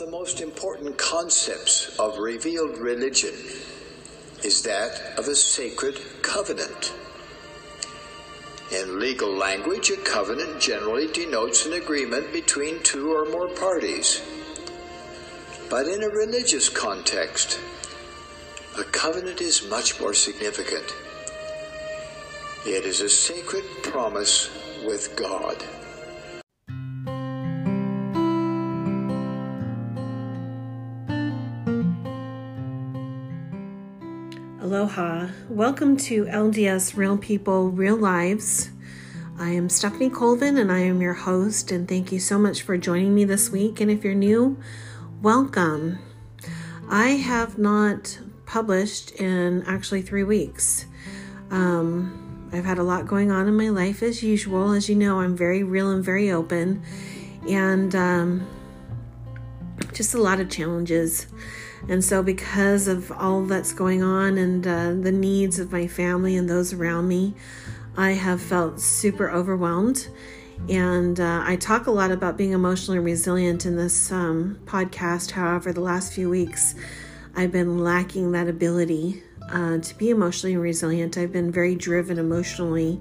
of the most important concepts of revealed religion is that of a sacred covenant. In legal language, a covenant generally denotes an agreement between two or more parties. But in a religious context, a covenant is much more significant. It is a sacred promise with God. Aloha. Welcome to LDS Real People, Real Lives. I am Stephanie Colvin and I am your host, and thank you so much for joining me this week. And if you're new, welcome. I have not published in actually 3 weeks. I've had a lot going on in my life as usual. As you know, I'm very real and very open, and just a lot of challenges. And so because of all that's going on and the needs of my family and those around me, I have felt super overwhelmed. And I talk a lot about being emotionally resilient in this podcast. However, the last few weeks, I've been lacking that ability to be emotionally resilient. I've been very driven emotionally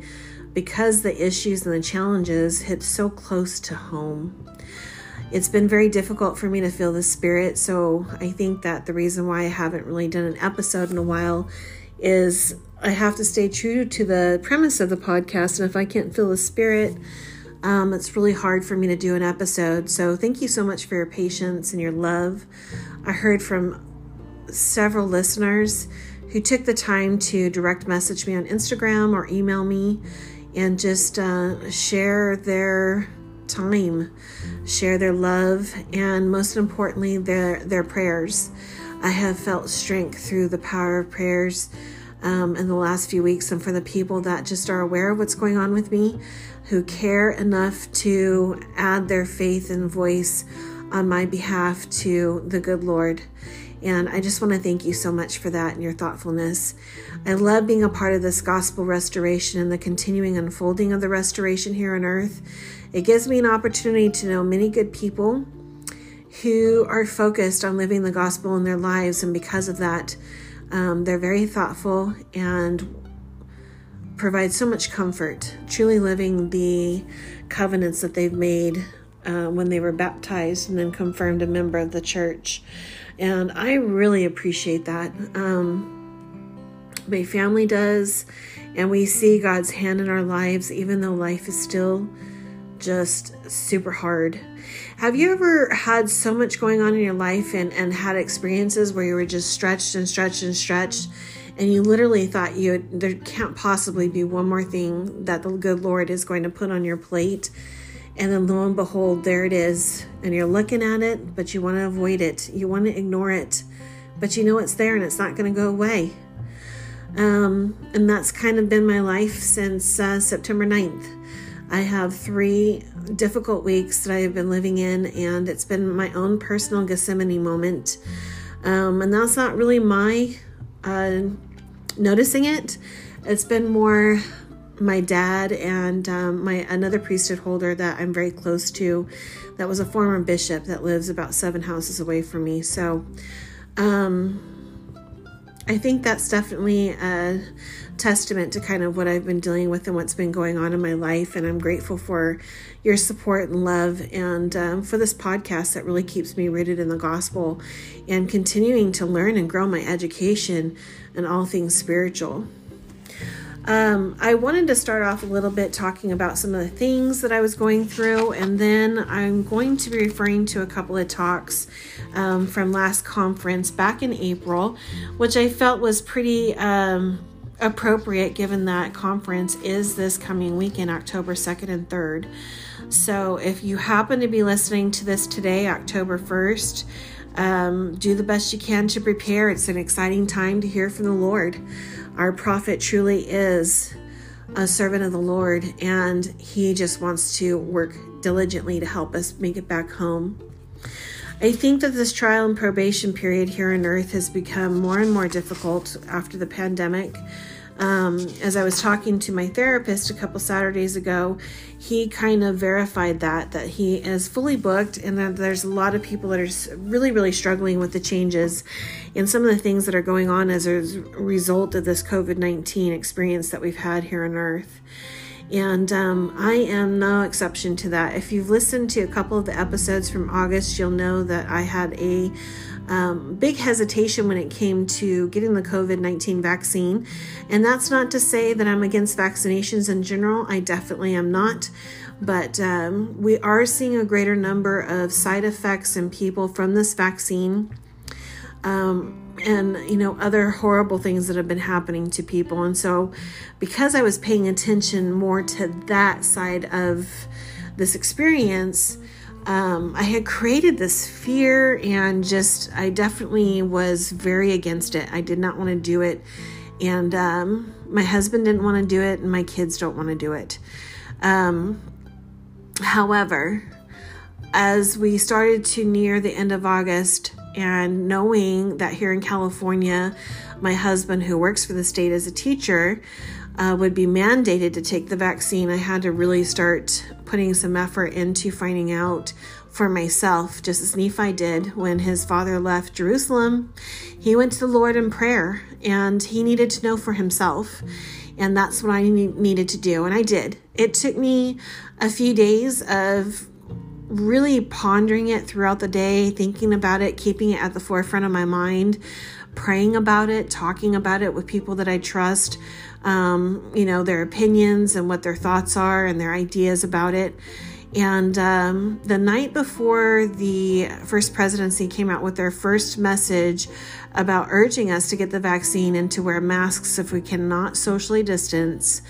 because the issues and the challenges hit so close to home. It's been very difficult for me to feel the Spirit, so I think that the reason why I haven't really done an episode in a while is I have to stay true to the premise of the podcast, and if I can't feel the Spirit, it's really hard for me to do an episode. So thank you so much for your patience and your love. I heard from several listeners who took the time to direct message me on Instagram or email me and just share their time, share their love, and most importantly, their prayers. I have felt strength through the power of prayers in the last few weeks. And for the people that just are aware of what's going on with me, who care enough to add their faith and voice on my behalf to the good Lord. And I just want to thank you so much for that and your thoughtfulness. I love being a part of this gospel restoration and the continuing unfolding of the restoration here on earth. It gives me an opportunity to know many good people who are focused on living the gospel in their lives. And because of that, they're very thoughtful and provide so much comfort, truly living the covenants that they've made when they were baptized and then confirmed a member of the church. And I really appreciate that. My family does. And we see God's hand in our lives, even though life is still just super hard. Have you ever had so much going on in your life and had experiences where you were just stretched and you literally thought there can't possibly be one more thing that the good Lord is going to put on your plate? And then lo and behold, there it is. And you're looking at it, but you want to avoid it. You want to ignore it, but you know it's there and it's not going to go away. And that's kind of been my life since September 9th. I have 3 difficult weeks that I have been living in, and it's been my own personal Gethsemane moment. And that's not really my noticing it. It's been more my dad and another priesthood holder that I'm very close to, that was a former bishop that lives about 7 houses away from me. So I think that's definitely a testament to kind of what I've been dealing with and what's been going on in my life. And I'm grateful for your support and love, and for this podcast that really keeps me rooted in the gospel and continuing to learn and grow my education in all things spiritual. I wanted to start off a little bit talking about some of the things that I was going through, and then I'm going to be referring to a couple of talks from last conference back in April, which I felt was pretty appropriate given that conference is this coming weekend, October 2nd and 3rd. So if you happen to be listening to this today, October 1st, do the best you can to prepare. It's an exciting time to hear from the Lord. Our prophet truly is a servant of the Lord, and he just wants to work diligently to help us make it back home. I think that this trial and probation period here on earth has become more and more difficult after the pandemic. As I was talking to my therapist a couple Saturdays ago, he kind of verified that he is fully booked, and that there's a lot of people that are really, really struggling with the changes and some of the things that are going on as a result of this COVID-19 experience that we've had here on Earth. And I am no exception to that. If you've listened to a couple of the episodes from August, you'll know that I had a big hesitation when it came to getting the COVID-19 vaccine. And that's not to say that I'm against vaccinations in general. I definitely am not. But we are seeing a greater number of side effects in people from this vaccine. And, you know, other horrible things that have been happening to people. And so because I was paying attention more to that side of this experience, I had created this fear, and I definitely was very against it. I did not want to do it. And my husband didn't want to do it, and my kids don't want to do it. However, as we started to near the end of August, and knowing that here in California, my husband, who works for the state as a teacher, would be mandated to take the vaccine, I had to really start putting some effort into finding out for myself, just as Nephi did when his father left Jerusalem. He went to the Lord in prayer, and he needed to know for himself. And that's what I needed to do, and I did. It took me a few days of really pondering it throughout the day, thinking about it, keeping it at the forefront of my mind, praying about it, talking about it with people that I trust, you know, their opinions and what their thoughts are and their ideas about it. And the night before the First Presidency came out with their first message about urging us to get the vaccine and to wear masks if we cannot socially distance,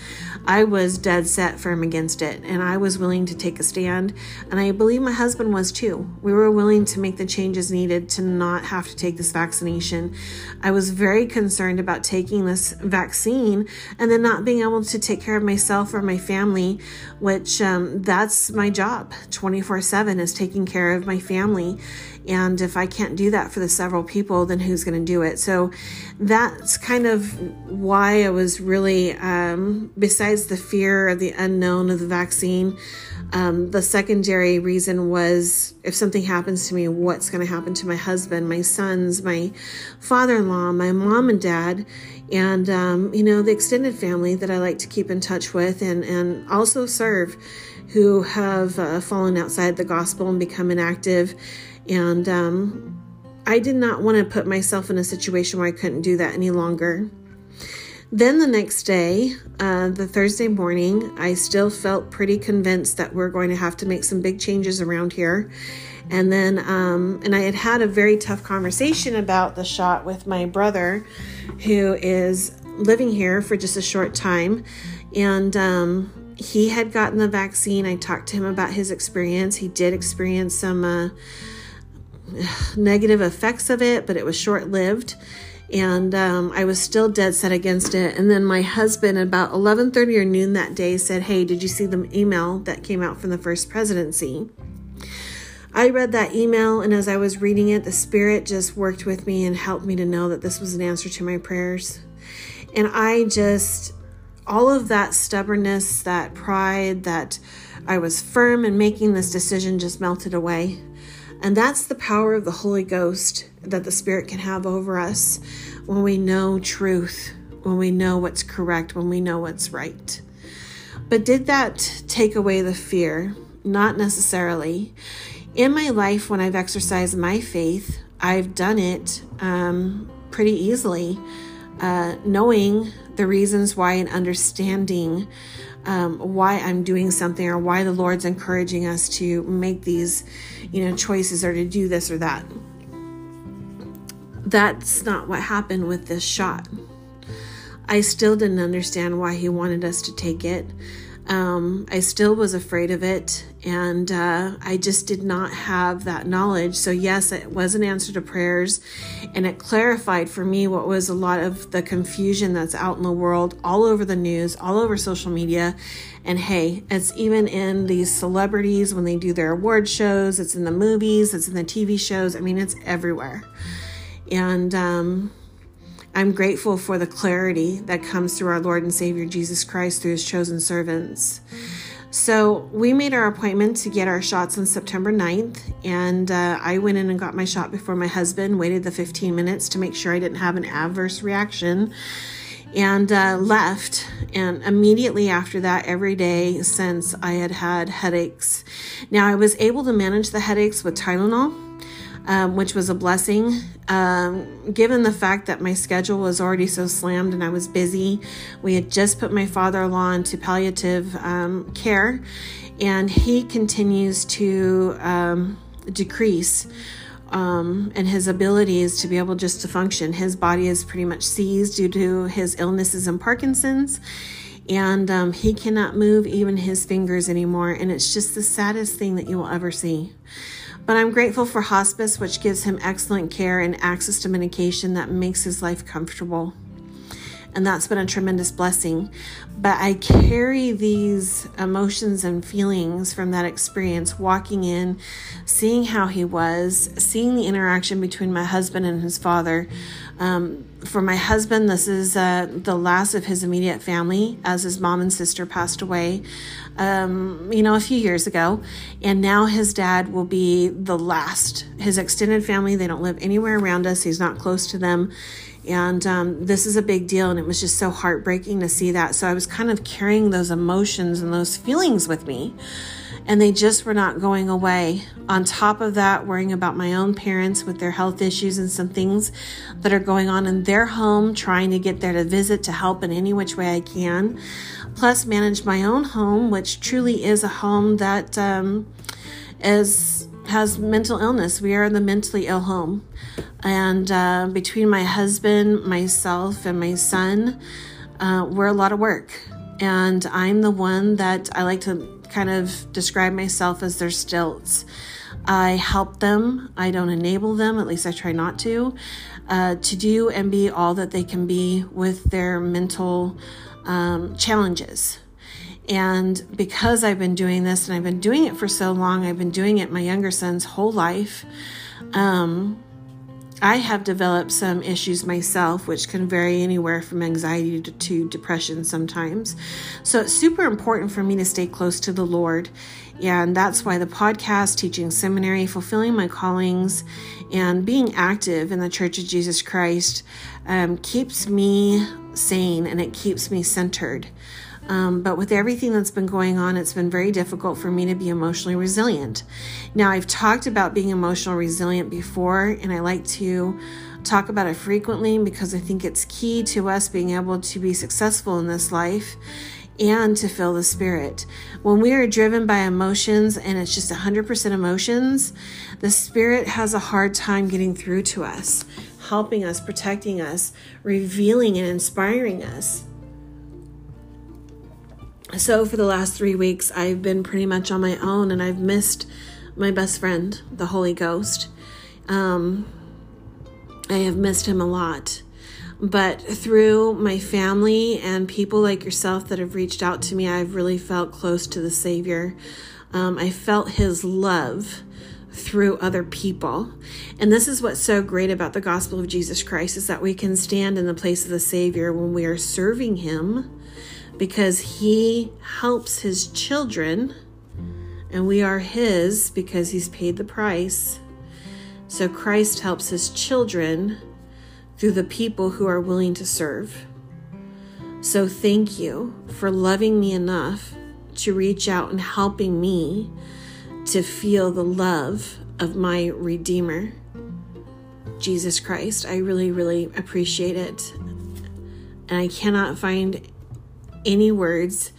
I was dead set firm against it, and I was willing to take a stand, and I believe my husband was too. We were willing to make the changes needed to not have to take this vaccination. I was very concerned about taking this vaccine and then not being able to take care of myself or my family, which that's my job 24/7, is taking care of my family. And if I can't do that for the several people, then who's going to do it? So that's kind of why I was really, besides the fear of the unknown of the vaccine, the secondary reason was, if something happens to me, what's going to happen to my husband, my sons, my father-in-law, my mom and dad, and, you know, the extended family that I like to keep in touch with and also serve, who have fallen outside the gospel and become inactive. And I did not want to put myself in a situation where I couldn't do that any longer. Then the next day, the Thursday morning, I still felt pretty convinced that we're going to have to make some big changes around here. And then, and I had had a very tough conversation about the shot with my brother, who is living here for just a short time. And he had gotten the vaccine. I talked to him about his experience. He did experience some negative effects of it, but it was short-lived. And I was still dead set against it. And then my husband, about 11:30 or noon that day, said, "Hey, did you see the email that came out from the First Presidency?" I read that email, and as I was reading it, the Spirit just worked with me and helped me to know that this was an answer to my prayers. And I just, all of that stubbornness, that pride, that I was firm in making this decision, just melted away. And that's the power of the Holy Ghost that the Spirit can have over us when we know truth, when we know what's correct, when we know what's right. But did that take away the fear? Not necessarily. In my life, when I've exercised my faith, I've done it pretty easily, knowing the reasons why and understanding why I'm doing something, or why the Lord's encouraging us to make these, you know, choices, or to do this or that. That's not what happened with this shot. I still didn't understand why he wanted us to take it. I still was afraid of it, and I just did not have that knowledge. So yes, it was an answer to prayers, and it clarified for me what was a lot of the confusion that's out in the world, all over the news, all over social media. And hey, it's even in these celebrities when they do their award shows, it's in the movies, it's in the TV shows. I mean, it's everywhere. And I'm grateful for the clarity that comes through our Lord and Savior Jesus Christ through his chosen servants. So we made our appointment to get our shots on September 9th, and I went in and got my shot before my husband, waited the 15 minutes to make sure I didn't have an adverse reaction, and left. And immediately after that, every day since, I had headaches. Now, I was able to manage the headaches with Tylenol, which was a blessing, given the fact that my schedule was already so slammed and I was busy. We had just put my father-in-law into palliative care, and he continues to decrease in his abilities to be able just to function. His body is pretty much seized due to his illnesses and Parkinson's, and he cannot move even his fingers anymore, and it's just the saddest thing that you will ever see. But I'm grateful for hospice, which gives him excellent care and access to medication that makes his life comfortable. And that's been a tremendous blessing. But I carry these emotions and feelings from that experience, walking in, seeing how he was, seeing the interaction between my husband and his father. For my husband, this is the last of his immediate family, as his mom and sister passed away, a few years ago. And now his dad will be the last. His extended family, they don't live anywhere around us. He's not close to them. And this is a big deal, and it was just so heartbreaking to see that. So I was kind of carrying those emotions and those feelings with me, and they just were not going away. On top of that, worrying about my own parents with their health issues and some things that are going on in their home, trying to get there to visit, to help in any which way I can, plus manage my own home, which truly is a home that has mental illness. We are in the mentally ill home. And between my husband, myself, and my son, we're a lot of work. And I'm the one that I like to kind of describe myself as their stilts. I help them. I don't enable them, at least I try not to do and be all that they can be with their mental challenges. And because I've been doing this, and I've been doing it for so long, I've been doing it my younger son's whole life, I have developed some issues myself, which can vary anywhere from anxiety to depression sometimes. So it's super important for me to stay close to the Lord. And that's why the podcast, teaching seminary, fulfilling my callings, and being active in the Church of Jesus Christ keeps me sane, and it keeps me centered. But with everything that's been going on, it's been very difficult for me to be emotionally resilient. Now, I've talked about being emotionally resilient before, and I like to talk about it frequently because I think it's key to us being able to be successful in this life and to fill the Spirit. When we are driven by emotions, and it's just 100% emotions, the Spirit has a hard time getting through to us, helping us, protecting us, revealing and inspiring us. So for the last 3 weeks, I've been pretty much on my own, and I've missed my best friend, the Holy Ghost. I have missed him a lot. But through my family and people like yourself that have reached out to me, I've really felt close to the Savior. I felt his love through other people. And this is what's so great about the gospel of Jesus Christ, is that we can stand in the place of the Savior when we are serving him, because he helps his children, and we are his because he's paid the price. So Christ helps his children through the people who are willing to serve. So thank you for loving me enough to reach out and helping me to feel the love of my Redeemer, Jesus Christ. I really, really appreciate it. And I cannot find any words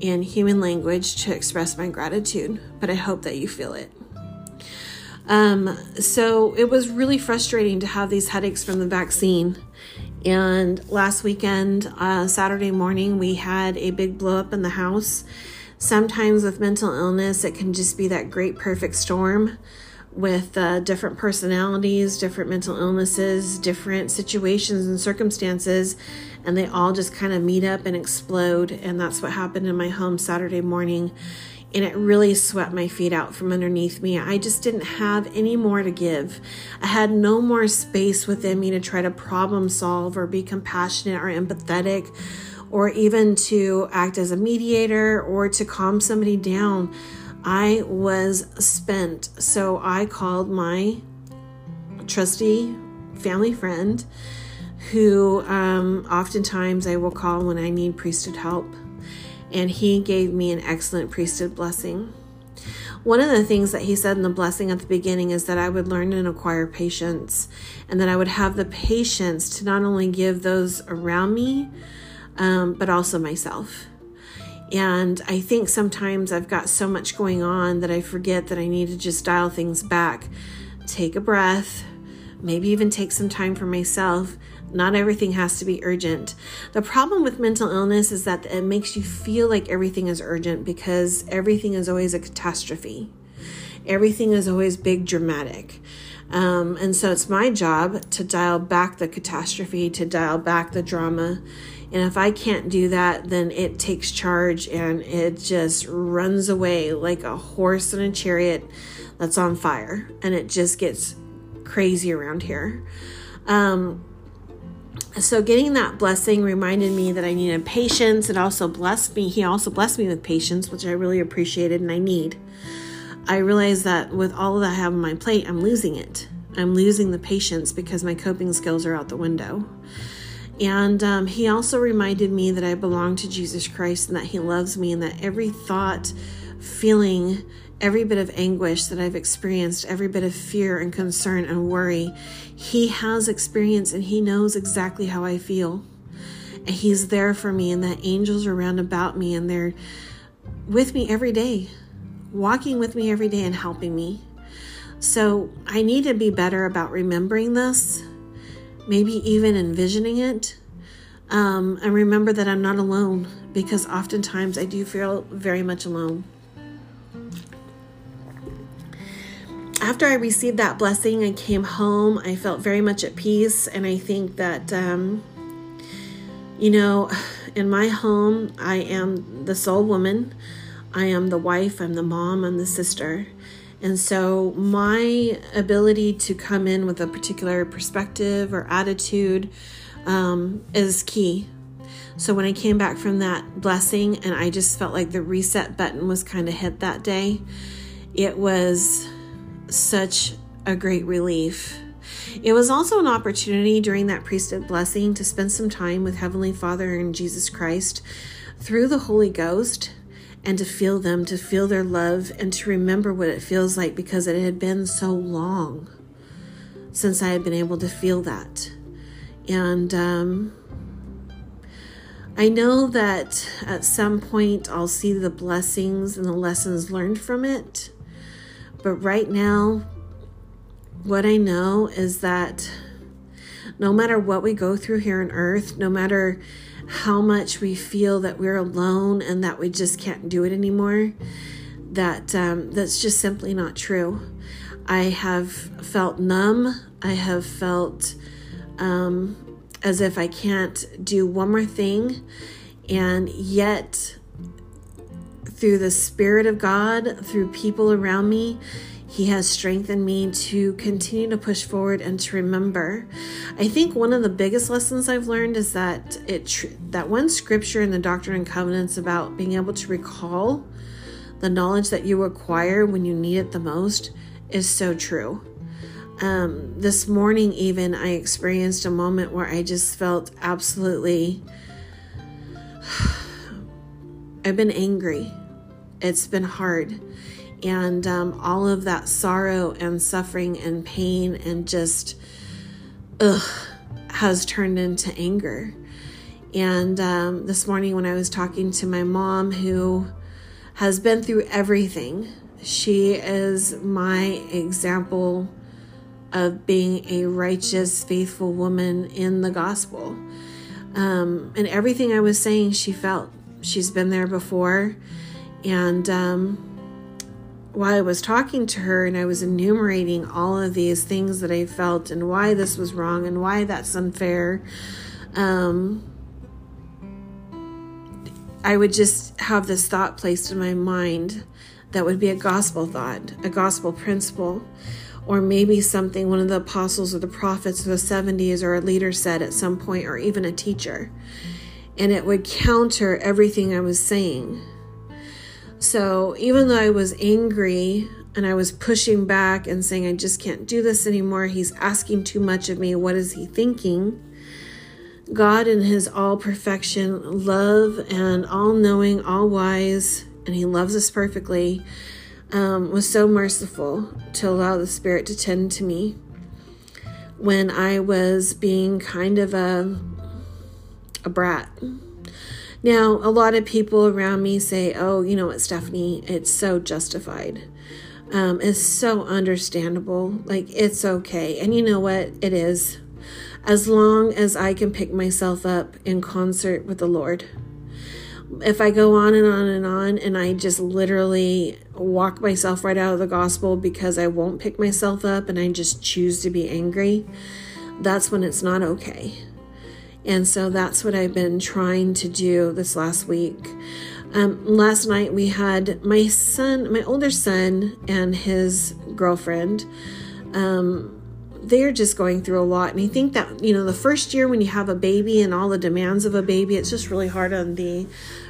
in human language to express my gratitude, but I hope that you feel it. So it was really frustrating to have these headaches from the vaccine. And last weekend, Saturday morning, we had a big blow up in the house. Sometimes with mental illness, it can just be that great perfect storm with different personalities, different mental illnesses, different situations and circumstances, and they all just kind of meet up and explode. And that's what happened in my home Saturday morning. and it really swept my feet out from underneath me. I just didn't have any more to give. I had no more space within me to try to problem solve or be compassionate or empathetic or even to act as a mediator or to calm somebody down. I was spent, so I called my trusty family friend, who oftentimes I will call when I need priesthood help, and he gave me an excellent priesthood blessing. One of the things that he said in the blessing at the beginning is that I would learn and acquire patience, and that I would have the patience to not only give those around me, but also myself. And I think sometimes I've got so much going on that I forget that I need to just dial things back, take a breath, maybe even take some time for myself. Not everything has to be urgent. The problem with mental illness is that it makes you feel like everything is urgent because everything is always a catastrophe. Everything is always big, dramatic. And so it's my job to dial back the catastrophe, to dial back the drama. And if I can't do that, then it takes charge and it just runs away like a horse in a chariot that's on fire. And it just gets crazy around here. So getting that blessing reminded me that I needed patience. It also blessed me. He also blessed me with patience, which I really appreciated and I need. I realized that with all that I have on my plate, I'm losing it. I'm losing the patience because my coping skills are out the window. And he also reminded me that I belong to Jesus Christ and that he loves me and that every thought, feeling, every bit of anguish that I've experienced, every bit of fear and concern and worry, he has experienced and he knows exactly how I feel. And he's there for me and that angels are round about me and they're with me every day, walking with me every day and helping me. So I need to be better about remembering this. Maybe even envisioning it. And remember that I'm not alone, because oftentimes I do feel very much alone. After I received that blessing, I came home. I felt very much at peace. And I think that, in my home, I am the sole woman. I am the wife, I'm the mom, I'm the sister. And so my ability to come in with a particular perspective or attitude is key. So when I came back from that blessing and I just felt like the reset button was kind of hit that day, it was such a great relief. It was also an opportunity during that priesthood blessing to spend some time with Heavenly Father and Jesus Christ through the Holy Ghost, and to feel them, to feel their love, and to remember what it feels like, because it had been so long since I had been able to feel that. And I know that at some point I'll see the blessings and the lessons learned from it. But right now, what I know is that no matter what we go through here on earth, no matter how much we feel that we're alone and that we just can't do it anymore, that that's just simply not true. I have felt numb. I have felt as if I can't do one more thing. And yet, through the Spirit of God, through people around me, he has strengthened me to continue to push forward and to remember. I think one of the biggest lessons I've learned is that that one scripture in the Doctrine and Covenants about being able to recall the knowledge that you acquire when you need it the most is so true. This morning even, I experienced a moment where I just felt absolutely, I've been angry. It's been hard. And all of that sorrow and suffering and pain and just has turned into anger. And this morning when I was talking to my mom, who has been through everything, she is my example of being a righteous, faithful woman in the gospel. And everything I was saying, she felt. She's been there before. And while I was talking to her and I was enumerating all of these things that I felt and why this was wrong and why that's unfair, I would just have this thought placed in my mind that would be a gospel thought, a gospel principle, or maybe something one of the apostles or the prophets or the 70s or a leader said at some point, or even a teacher. And it would counter everything I was saying. So even though I was angry and I was pushing back and saying, I just can't do this anymore, he's asking too much of me, what is he thinking? God in his all perfection, love, and all knowing, all wise, and he loves us perfectly, was so merciful to allow the Spirit to tend to me when I was being kind of a brat. Now, a lot of people around me say, oh, you know what, Stephanie, it's so justified. It's so understandable. Like, it's okay. And you know what? It is. As long as I can pick myself up in concert with the Lord. If I go on and on and on and I just literally walk myself right out of the gospel because I won't pick myself up and I just choose to be angry, that's when it's not okay. And so that's what I've been trying to do this last week. Last night we had my son, my older son, and his girlfriend. They're just going through a lot. And I think that, you know, the first year when you have a baby and all the demands of a baby, it's just really hard on the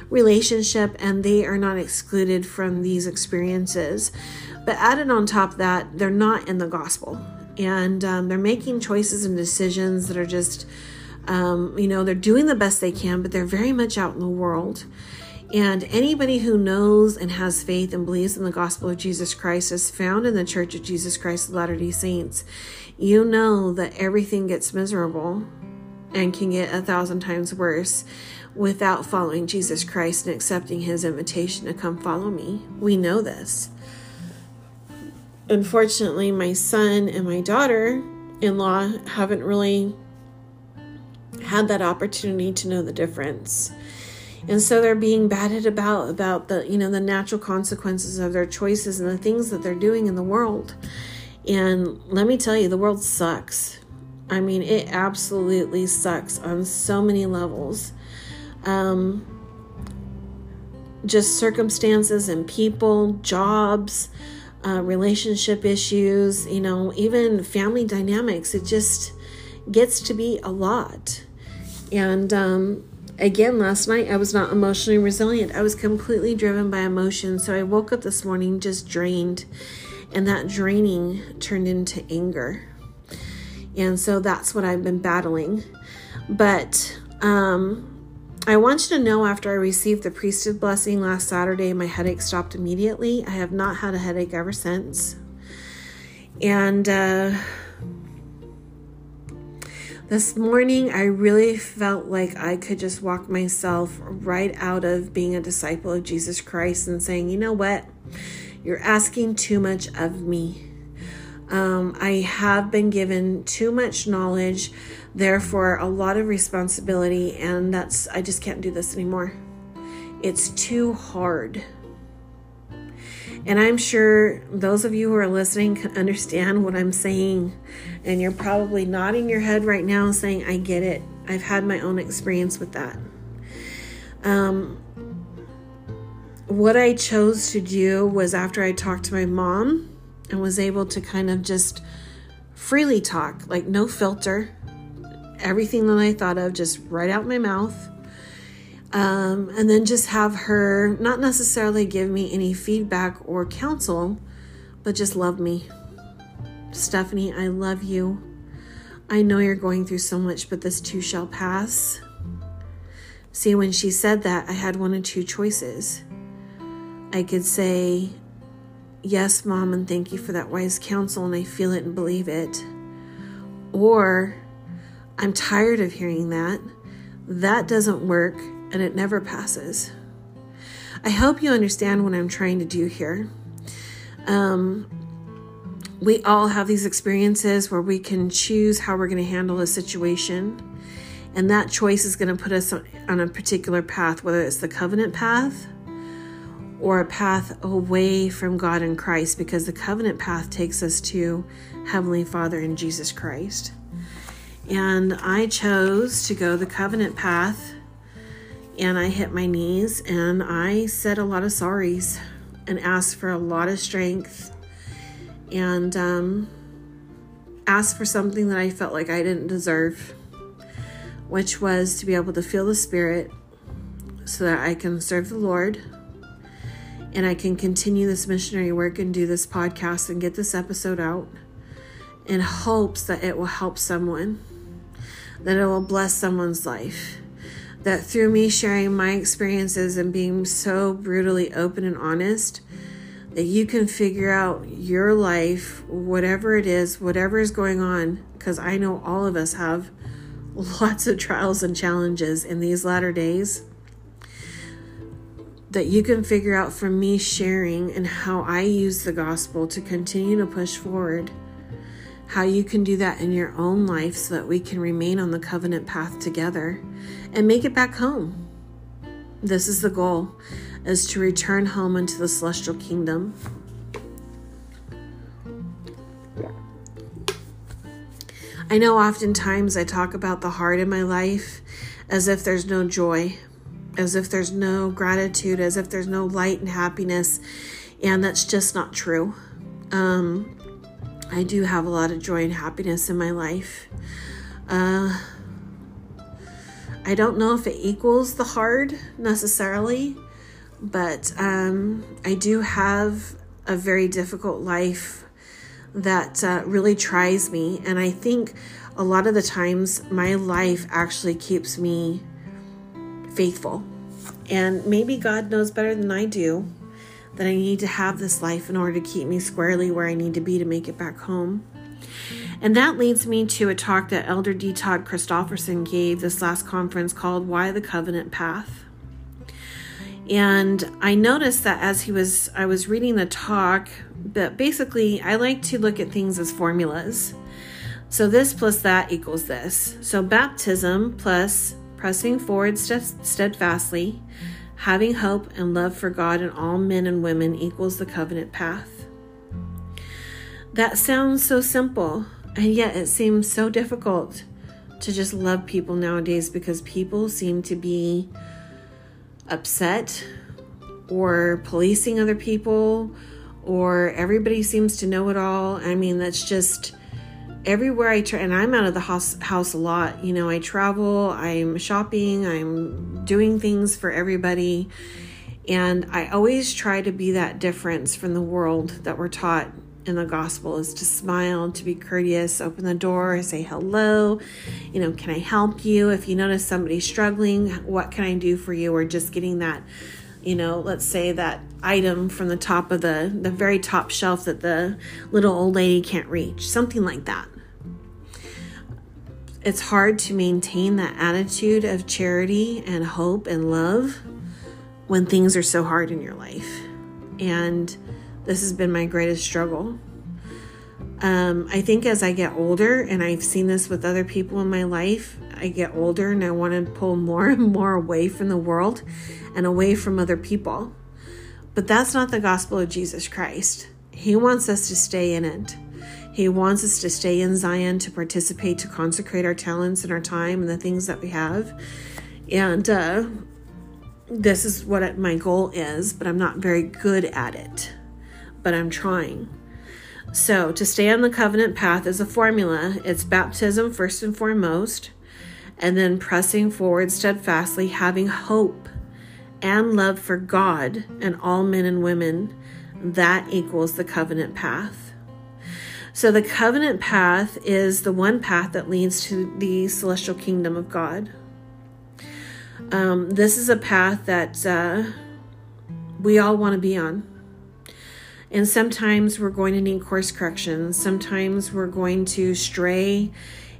relationship, and they are not excluded from these experiences. But added on top of that, they're not in the gospel. And they're making choices and decisions that are just... you know, they're doing the best they can, but they're very much out in the world. And anybody who knows and has faith and believes in the gospel of Jesus Christ is found in the Church of Jesus Christ of Latter-day Saints. You know that everything gets miserable and can get 1,000 times worse without following Jesus Christ and accepting his invitation to come follow me. We know this. Unfortunately, my son and my daughter-in-law haven't really had that opportunity to know the difference. And so they're being batted about the, you know, the natural consequences of their choices and the things that they're doing in the world. And let me tell you, the world sucks. I mean, it absolutely sucks on so many levels. Just circumstances and people, jobs, relationship issues, you know, even family dynamics. It just gets to be a lot. And again, last night I was not emotionally resilient. I was completely driven by emotion. So I woke up this morning just drained, and that draining turned into anger. And so that's what I've been battling. But I want you to know, after I received the priesthood blessing last Saturday, my headache stopped immediately. I have not had a headache ever since. And this morning, I really felt like I could just walk myself right out of being a disciple of Jesus Christ and saying, you know what, you're asking too much of me. I have been given too much knowledge, therefore a lot of responsibility, and I just can't do this anymore. It's too hard. And I'm sure those of you who are listening can understand what I'm saying. And you're probably nodding your head right now saying, I get it. I've had my own experience with that. What I chose to do was, after I talked to my mom and was able to kind of just freely talk, like no filter, everything that I thought of just right out my mouth. And then just have her not necessarily give me any feedback or counsel, but just love me. Stephanie, I love you. I know you're going through so much, but this too shall pass. See, when she said that, I had one of two choices. I could say, yes, Mom, and thank you for that wise counsel, and I feel it and believe it. Or, I'm tired of hearing that. That doesn't work. And it never passes. I hope you understand what I'm trying to do here. We all have these experiences where we can choose how we're going to handle a situation. And that choice is going to put us on a particular path, whether it's the covenant path or a path away from God and Christ, because the covenant path takes us to Heavenly Father and Jesus Christ. And I chose to go the covenant path. and I hit my knees, and I said a lot of sorries and asked for a lot of strength, and asked for something that I felt like I didn't deserve, which was to be able to feel the Spirit so that I can serve the Lord and I can continue this missionary work and do this podcast and get this episode out in hopes that it will help someone, that it will bless someone's life, that through me sharing my experiences and being so brutally open and honest, that you can figure out your life, whatever it is, whatever is going on, because I know all of us have lots of trials and challenges in these latter days, that you can figure out from me sharing and how I use the gospel to continue to push forward, how you can do that in your own life so that we can remain on the covenant path together and make it back home. This is the goal, is to return home into the celestial kingdom. I know oftentimes I talk about the heart in my life as if there's no joy, as if there's no gratitude, as if there's no light and happiness, and that's just not true. I do have a lot of joy and happiness in my life. I don't know if it equals the hard necessarily, but I do have a very difficult life that really tries me. And I think a lot of the times my life actually keeps me faithful. And maybe God knows better than I do that I need to have this life in order to keep me squarely where I need to be to make it back home. And that leads me to a talk that Elder D Todd Christopherson gave this last conference called Why the Covenant Path. And I noticed that as I was reading the talk, but basically I like to look at things as formulas. So this plus that equals this. So baptism plus pressing forward steadfastly, having hope and love for God and all men and women equals the covenant path. That sounds so simple, and yet it seems so difficult to just love people nowadays because people seem to be upset or policing other people, or everybody seems to know it all. I mean, that's just everywhere I try, and I'm out of the house a lot. You know, I travel, I'm shopping, I'm doing things for everybody. And I always try to be that difference from the world that we're taught in the gospel, is to smile, to be courteous, open the door, say hello, you know, can I help you? If you notice somebody struggling, what can I do for you? Or just getting that, you know, let's say that item from the top of the very top shelf that the little old lady can't reach, something like that. It's hard to maintain that attitude of charity and hope and love when things are so hard in your life. And this has been my greatest struggle. I think as I get older, and I've seen this with other people in my life, I get older and I want to pull more and more away from the world and away from other people. But that's not the gospel of Jesus Christ. He wants us to stay in it. He wants us to stay in Zion, to participate, to consecrate our talents and our time and the things that we have. And this is what my goal is, but I'm not very good at it. But I'm trying. So to stay on the covenant path is a formula. It's baptism first and foremost, and then pressing forward steadfastly, having hope and love for God and all men and women. That equals the covenant path. So the covenant path is the one path that leads to the celestial kingdom of God. This is a path that we all want to be on. And sometimes we're going to need course corrections. Sometimes we're going to stray,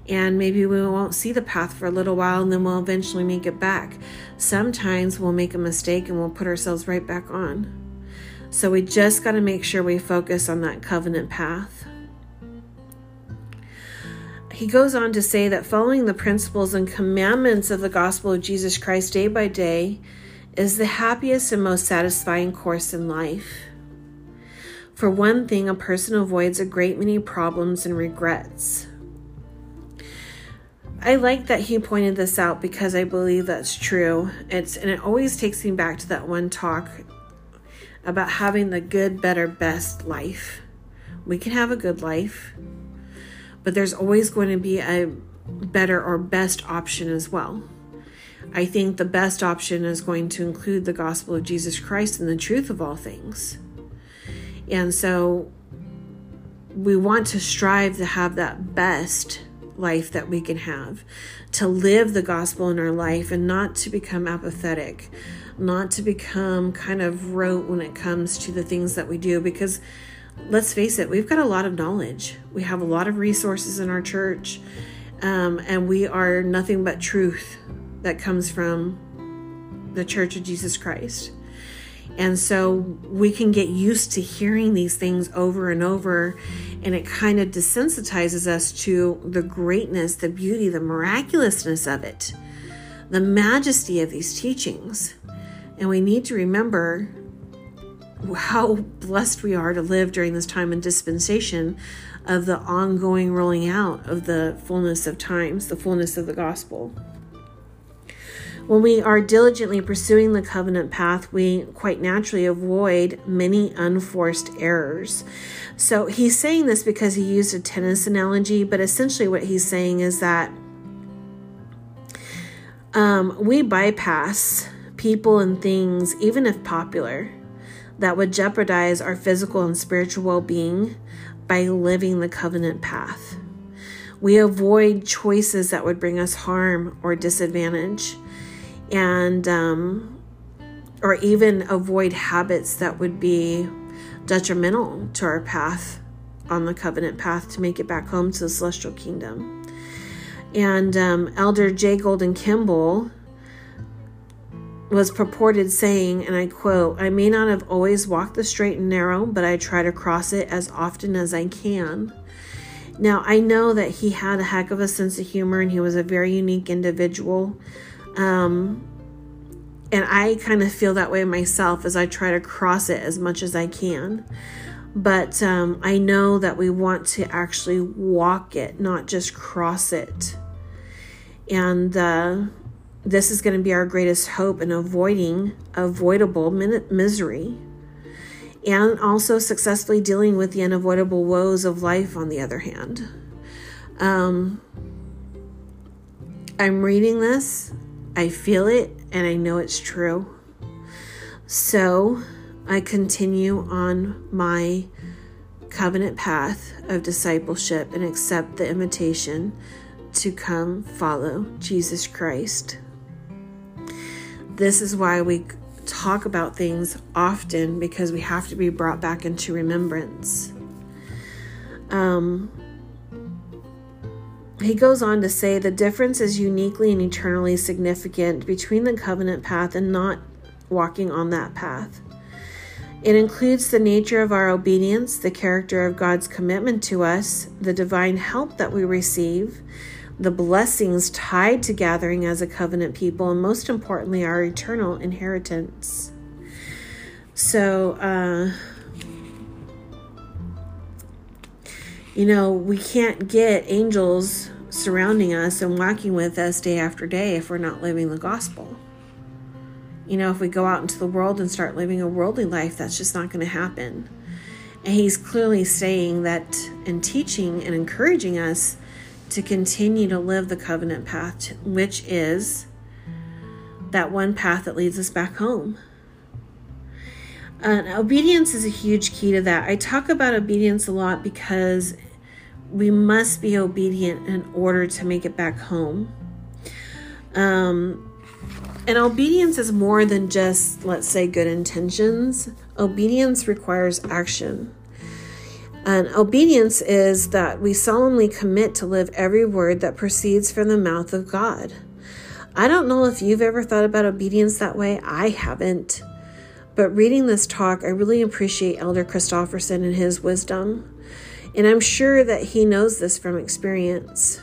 and maybe we won't see the path for a little while, and then we'll eventually make it back. Sometimes we'll make a mistake and we'll put ourselves right back on. So we just got to make sure we focus on that covenant path. He goes on to say that following the principles and commandments of the gospel of Jesus Christ day by day is the happiest and most satisfying course in life. For one thing, a person avoids a great many problems and regrets. I like that he pointed this out because I believe that's true. And it always takes me back to that one talk about having the good, better, best life. We can have a good life, but there's always going to be a better or best option as well. I think the best option is going to include the gospel of Jesus Christ and the truth of all things. And so we want to strive to have that best life that we can have, to live the gospel in our life and not to become apathetic, not to become kind of rote when it comes to the things that we do, because let's face it, we've got a lot of knowledge. We have a lot of resources in our church, and we are nothing but truth that comes from the Church of Jesus Christ. And so we can get used to hearing these things over and over, and it kind of desensitizes us to the greatness, the beauty, the miraculousness of it, the majesty of these teachings. And we need to remember how blessed we are to live during this time and dispensation of the ongoing rolling out of the fullness of times, the fullness of the gospel. When we are diligently pursuing the covenant path, we quite naturally avoid many unforced errors. So he's saying this because he used a tennis analogy, but essentially what he's saying is that we bypass people and things, even if popular, that would jeopardize our physical and spiritual well-being by living the covenant path. We avoid choices that would bring us harm or disadvantage, and or even avoid habits that would be detrimental to our path on the covenant path to make it back home to the celestial kingdom. And Elder J. Golden Kimball was purported saying, and I quote, "I may not have always walked the straight and narrow, but I try to cross it as often as I can." Now, I know that he had a heck of a sense of humor, and he was a very unique individual. And I kind of feel that way myself as I try to cross it as much as I can. But I know that we want to actually walk it, not just cross it. And this is going to be our greatest hope in avoiding avoidable misery, and also successfully dealing with the unavoidable woes of life, on the other hand. I'm reading this. I feel it, and I know it's true. So I continue on my covenant path of discipleship and accept the invitation to come follow Jesus Christ. This is why we talk about things often, because we have to be brought back into remembrance. He goes on to say the difference is uniquely and eternally significant between the covenant path and not walking on that path. It includes the nature of our obedience, the character of God's commitment to us, the divine help that we receive, the blessings tied to gathering as a covenant people, and most importantly, our eternal inheritance. So, we can't get angels surrounding us and walking with us day after day if we're not living the gospel. If we go out into the world and start living a worldly life, that's just not going to happen. And he's clearly saying that and teaching and encouraging us to continue to live the covenant path, which is that one path that leads us back home. And obedience is a huge key to that. I talk about obedience a lot because we must be obedient in order to make it back home. And obedience is more than just, let's say, good intentions. Obedience requires action. And obedience is that we solemnly commit to live every word that proceeds from the mouth of God. I don't know if you've ever thought about obedience that way. I haven't. But reading this talk, I really appreciate Elder Christopherson and his wisdom. And I'm sure that he knows this from experience.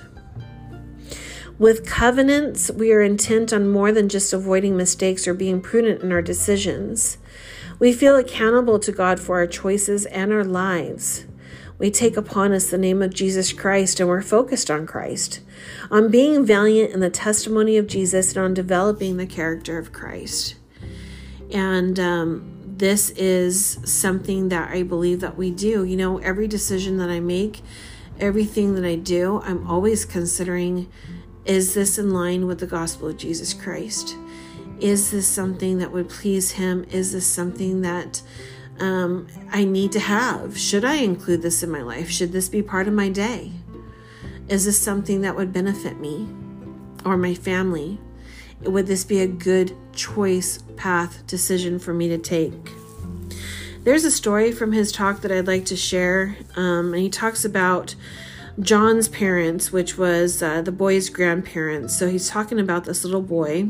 With covenants, we are intent on more than just avoiding mistakes or being prudent in our decisions. We feel accountable to God for our choices and our lives. we take upon us the name of Jesus Christ, and we're focused on Christ, on being valiant in the testimony of Jesus, and on developing the character of Christ. And this is something that I believe that we do. You know, every decision that I make, everything that I do, I'm always considering, is this in line with the gospel of Jesus Christ? Is this something that would please him? Is this something that I need to have? Should I include this in my life? Should this be part of my day? Is this something that would benefit me or my family? Would this be a good choice, path, decision for me to take? There's a story from his talk that I'd like to share. And he talks about John's parents, which was the boy's grandparents. So he's talking about this little boy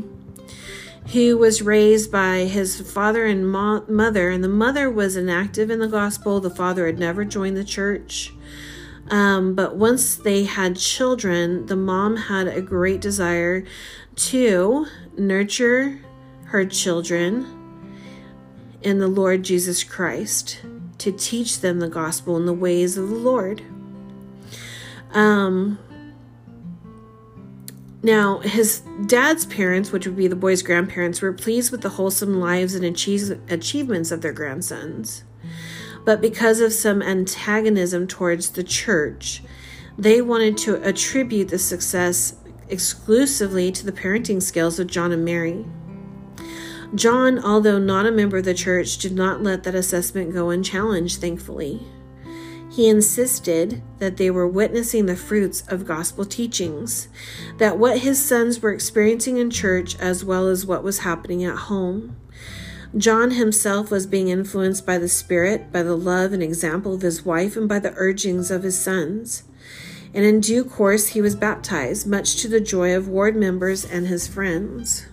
who was raised by his father and mother. And the mother was inactive in the gospel. The father had never joined the church. But once they had children, the mom had a great desire to nurture her children in the Lord Jesus Christ, to teach them the gospel and the ways of the Lord. Now, his dad's parents, which would be the boy's grandparents, were pleased with the wholesome lives and achievements of their grandsons. But because of some antagonism towards the church, they wanted to attribute the success exclusively to the parenting skills of John and Mary. John, although not a member of the church, did not let that assessment go unchallenged, thankfully. He insisted that they were witnessing the fruits of gospel teachings, that what his sons were experiencing in church as well as what was happening at home. John himself was being influenced by the Spirit, by the love and example of his wife, and by the urgings of his sons. And in due course, he was baptized, much to the joy of ward members and his friends.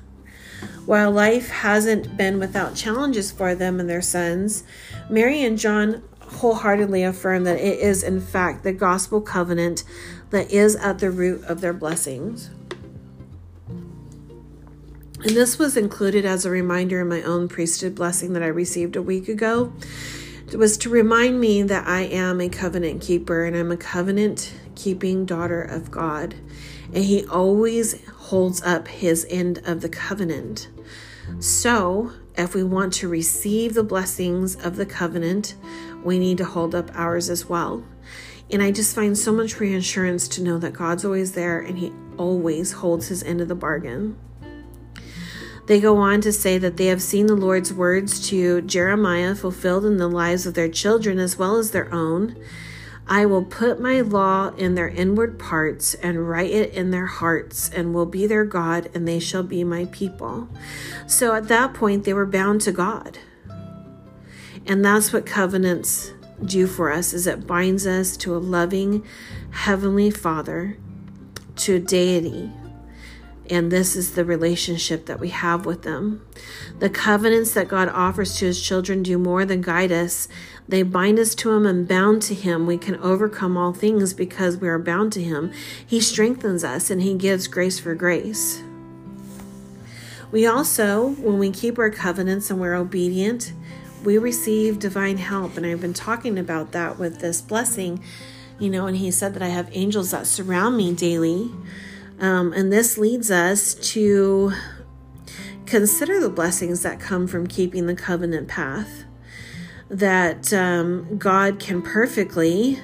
While life hasn't been without challenges for them and their sons, Mary and John wholeheartedly affirm that it is, in fact, the gospel covenant that is at the root of their blessings. And this was included as a reminder in my own priesthood blessing that I received a week ago. It was to remind me that I am a covenant keeper, and I'm a covenant-keeping daughter of God. And he always holds up his end of the covenant. So if we want to receive the blessings of the covenant, we need to hold up ours as well. And I just find so much reassurance to know that God's always there, and he always holds his end of the bargain. They go on to say that they have seen the Lord's words to Jeremiah fulfilled in the lives of their children as well as their own. I will put my law in their inward parts and write it in their hearts, and will be their God, and they shall be my people. So at that point, they were bound to God. And that's what covenants do for us, is it binds us to a loving heavenly Father, to deity. And this is the relationship that we have with them. The covenants that God offers to his children do more than guide us. They bind us to him, and bound to him, we can overcome all things because we are bound to him. He strengthens us, and he gives grace for grace. We also, when we keep our covenants and we're obedient, we receive divine help. And I've been talking about that with this blessing, you know, and he said that I have angels that surround me daily. And this leads us to consider the blessings that come from keeping the covenant path, that God can perfectly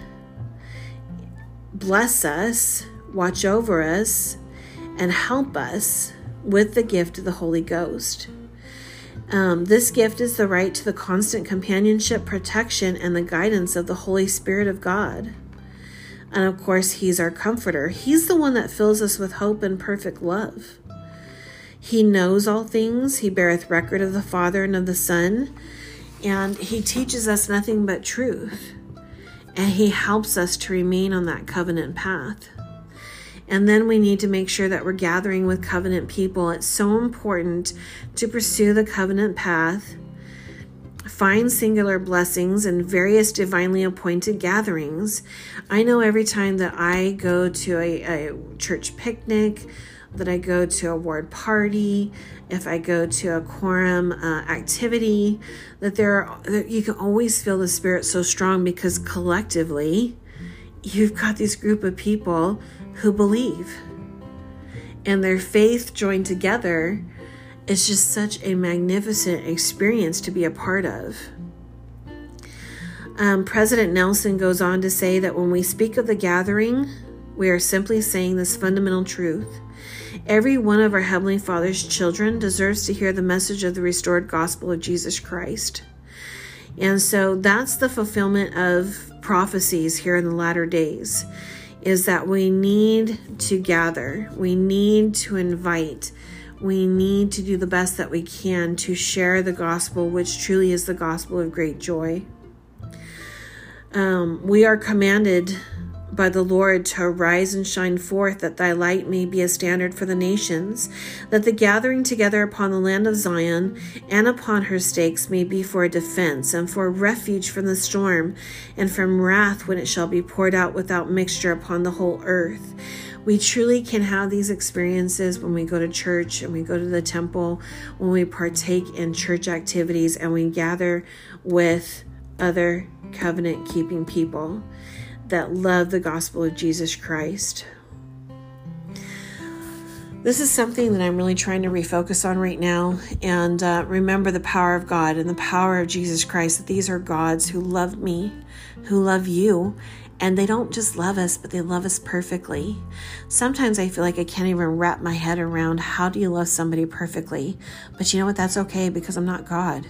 bless us, watch over us, and help us with the gift of the Holy Ghost. This gift is the right to the constant companionship, protection, and the guidance of the Holy Spirit of God. And of course, he's our comforter. He's the one that fills us with hope and perfect love. He knows all things. He beareth record of the Father and of the Son. And he teaches us nothing but truth. And he helps us to remain on that covenant path. And then we need to make sure that we're gathering with covenant people. It's so important to pursue the covenant path, find singular blessings in various divinely appointed gatherings. I know every time that I go to a church picnic that I go to a ward party, if I go to a quorum activity, that you can always feel the Spirit so strong, because collectively you've got this group of people who believe, and their faith joined together is just such a magnificent experience to be a part of. President Nelson goes on to say that when we speak of the gathering, we are simply saying this fundamental truth. Every one of our Heavenly Father's children deserves to hear the message of the restored gospel of Jesus Christ. And so that's the fulfillment of prophecies here in the latter days, is that we need to gather, we need to invite, we need to do the best that we can to share the gospel, which truly is the gospel of great joy. We are commanded by the Lord to arise and shine forth, that thy light may be a standard for the nations, that the gathering together upon the land of Zion and upon her stakes may be for a defense and for a refuge from the storm and from wrath when it shall be poured out without mixture upon the whole earth. We truly can have these experiences when we go to church and we go to the temple, when we partake in church activities and we gather with other covenant-keeping people that love the gospel of Jesus Christ. This is something that I'm really trying to refocus on right now, and remember the power of God and the power of Jesus Christ, that these are gods who love me, who love you, and they don't just love us, but they love us perfectly. Sometimes I feel like I can't even wrap my head around, how do you love somebody perfectly? But you know what? That's okay, because I'm not God.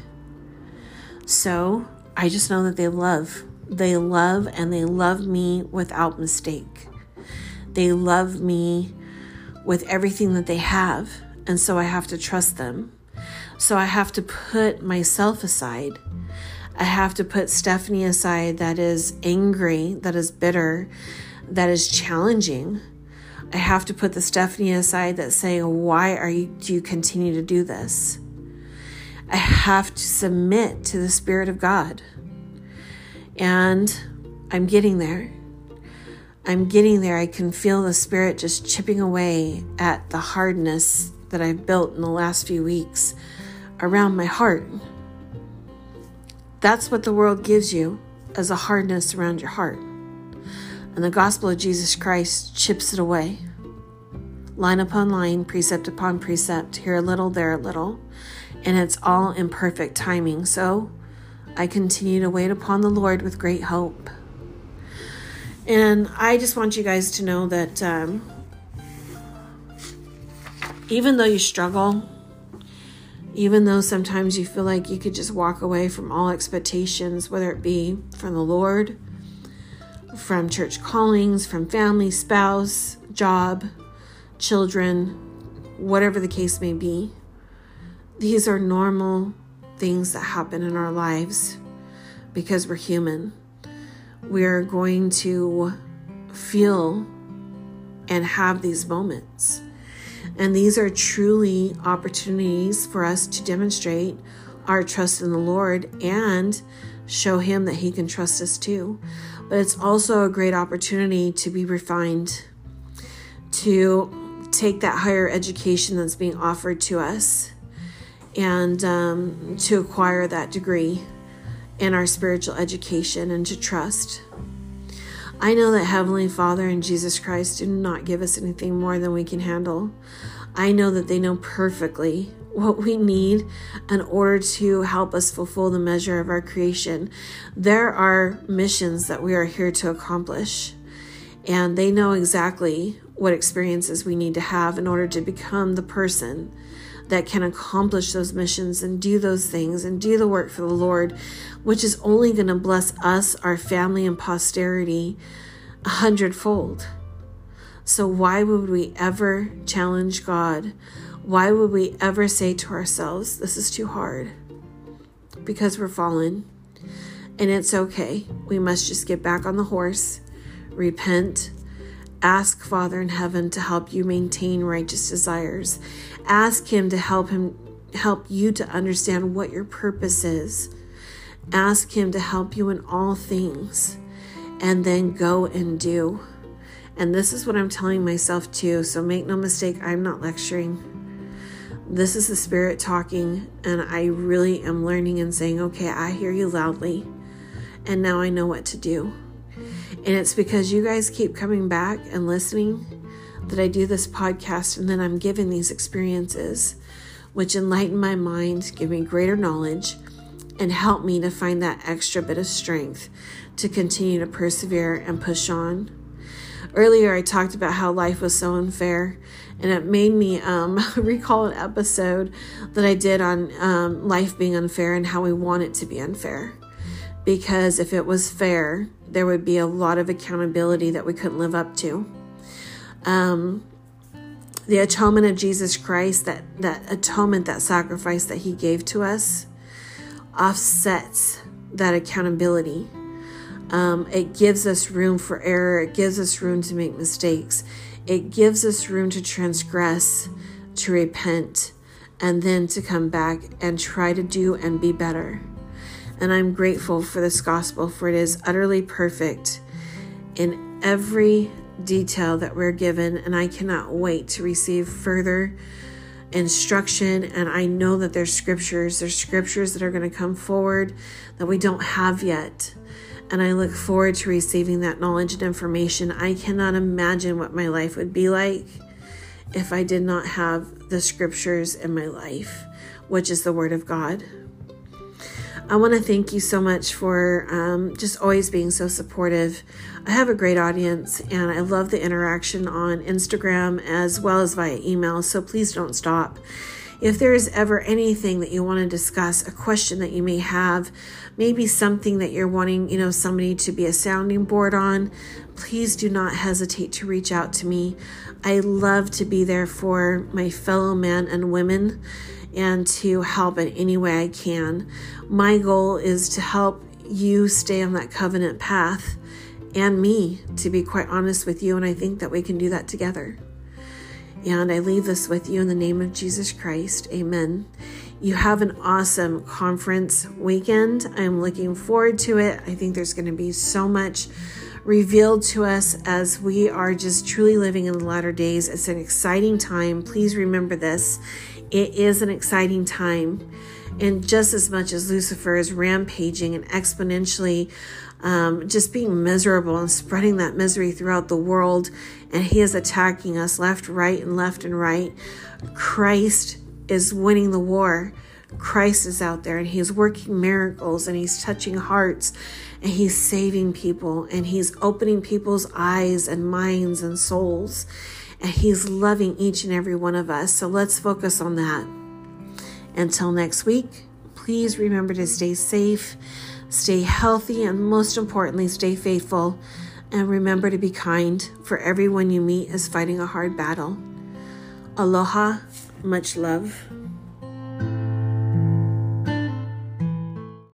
So I just know that they love and they love me without mistake. They love me with everything that they have. And so I have to trust them. So I have to put myself aside. I have to put Stephanie aside that is angry, that is bitter, that is challenging. I have to put the Stephanie aside that's saying, why do you continue to do this? I have to submit to the Spirit of God. And I'm getting there. I'm getting there. I can feel the Spirit just chipping away at the hardness that I've built in the last few weeks around my heart. That's what the world gives you, as a hardness around your heart. And the gospel of Jesus Christ chips it away. Line upon line, precept upon precept, here a little, there a little. And it's all in perfect timing. So I continue to wait upon the Lord with great hope. And I just want you guys to know that even though you struggle, even though sometimes you feel like you could just walk away from all expectations, whether it be from the Lord, from church callings, from family, spouse, job, children, whatever the case may be, these are normal things that happen in our lives, because we're human. We're going to feel and have these moments. And these are truly opportunities for us to demonstrate our trust in the Lord and show Him that He can trust us too. But it's also a great opportunity to be refined, to take that higher education that's being offered to us, and to acquire that degree in our spiritual education and to trust. I know that Heavenly Father and Jesus Christ do not give us anything more than we can handle. I know that they know perfectly what we need in order to help us fulfill the measure of our creation. There are missions that we are here to accomplish, and they know exactly what experiences we need to have in order to become the person that can accomplish those missions and do those things and do the work for the Lord, which is only going to bless us, our family, and posterity 100-fold. So why would we ever challenge God? Why would we ever say to ourselves, this is too hard? Because we're fallen, and it's okay. We must just get back on the horse, repent, ask Father in heaven to help you maintain righteous desires. Ask Him to help you to understand what your purpose is. Ask Him to help you in all things, and then go and do. And this is what I'm telling myself too, so make no mistake, I'm not lecturing. This is the Spirit talking, and I really am learning and saying, okay, I hear you loudly, and now I know what to do. And it's because you guys keep coming back and listening that I do this podcast, and then I'm given these experiences, which enlighten my mind, give me greater knowledge, and help me to find that extra bit of strength to continue to persevere and push on. Earlier, I talked about how life was so unfair, and it made me recall an episode that I did on life being unfair and how we want it to be unfair. Because if it was fair, there would be a lot of accountability that we couldn't live up to. The atonement of Jesus Christ, that atonement, that sacrifice that he gave to us, offsets that accountability. It gives us room for error. It gives us room to make mistakes. It gives us room to transgress, to repent, and then to come back and try to do and be better. And I'm grateful for this gospel, for it is utterly perfect in every detail that we're given. And I cannot wait to receive further instruction. And I know that there's scriptures that are going to come forward that we don't have yet. And I look forward to receiving that knowledge and information. I cannot imagine what my life would be like if I did not have the scriptures in my life, which is the Word of God. I want to thank you so much for just always being so supportive. I have a great audience, and I love the interaction on Instagram as well as via email, so please don't stop. If there is ever anything that you want to discuss, a question that you may have, maybe something that you're wanting, somebody to be a sounding board on, please do not hesitate to reach out to me. I love to be there for my fellow men and women and to help in any way I can. My goal is to help you stay on that covenant path and me, to be quite honest with you, and I think that we can do that together. And I leave this with you in the name of Jesus Christ. Amen. You have an awesome conference weekend. I'm looking forward to it. I think there's going to be so much revealed to us as we are just truly living in the latter days. It's an exciting time. Please remember this. It is an exciting time. And just as much as Lucifer is rampaging and exponentially just being miserable and spreading that misery throughout the world, and he is attacking us left and right, Christ is winning the war. Christ is out there, and he's working miracles, and he's touching hearts, and he's saving people, and he's opening people's eyes and minds and souls, and he's loving each and every one of us. So let's focus on that. Until next week, please remember to stay safe, stay healthy, and most importantly, stay faithful. And remember to be kind, for everyone you meet is fighting a hard battle. Aloha, much love.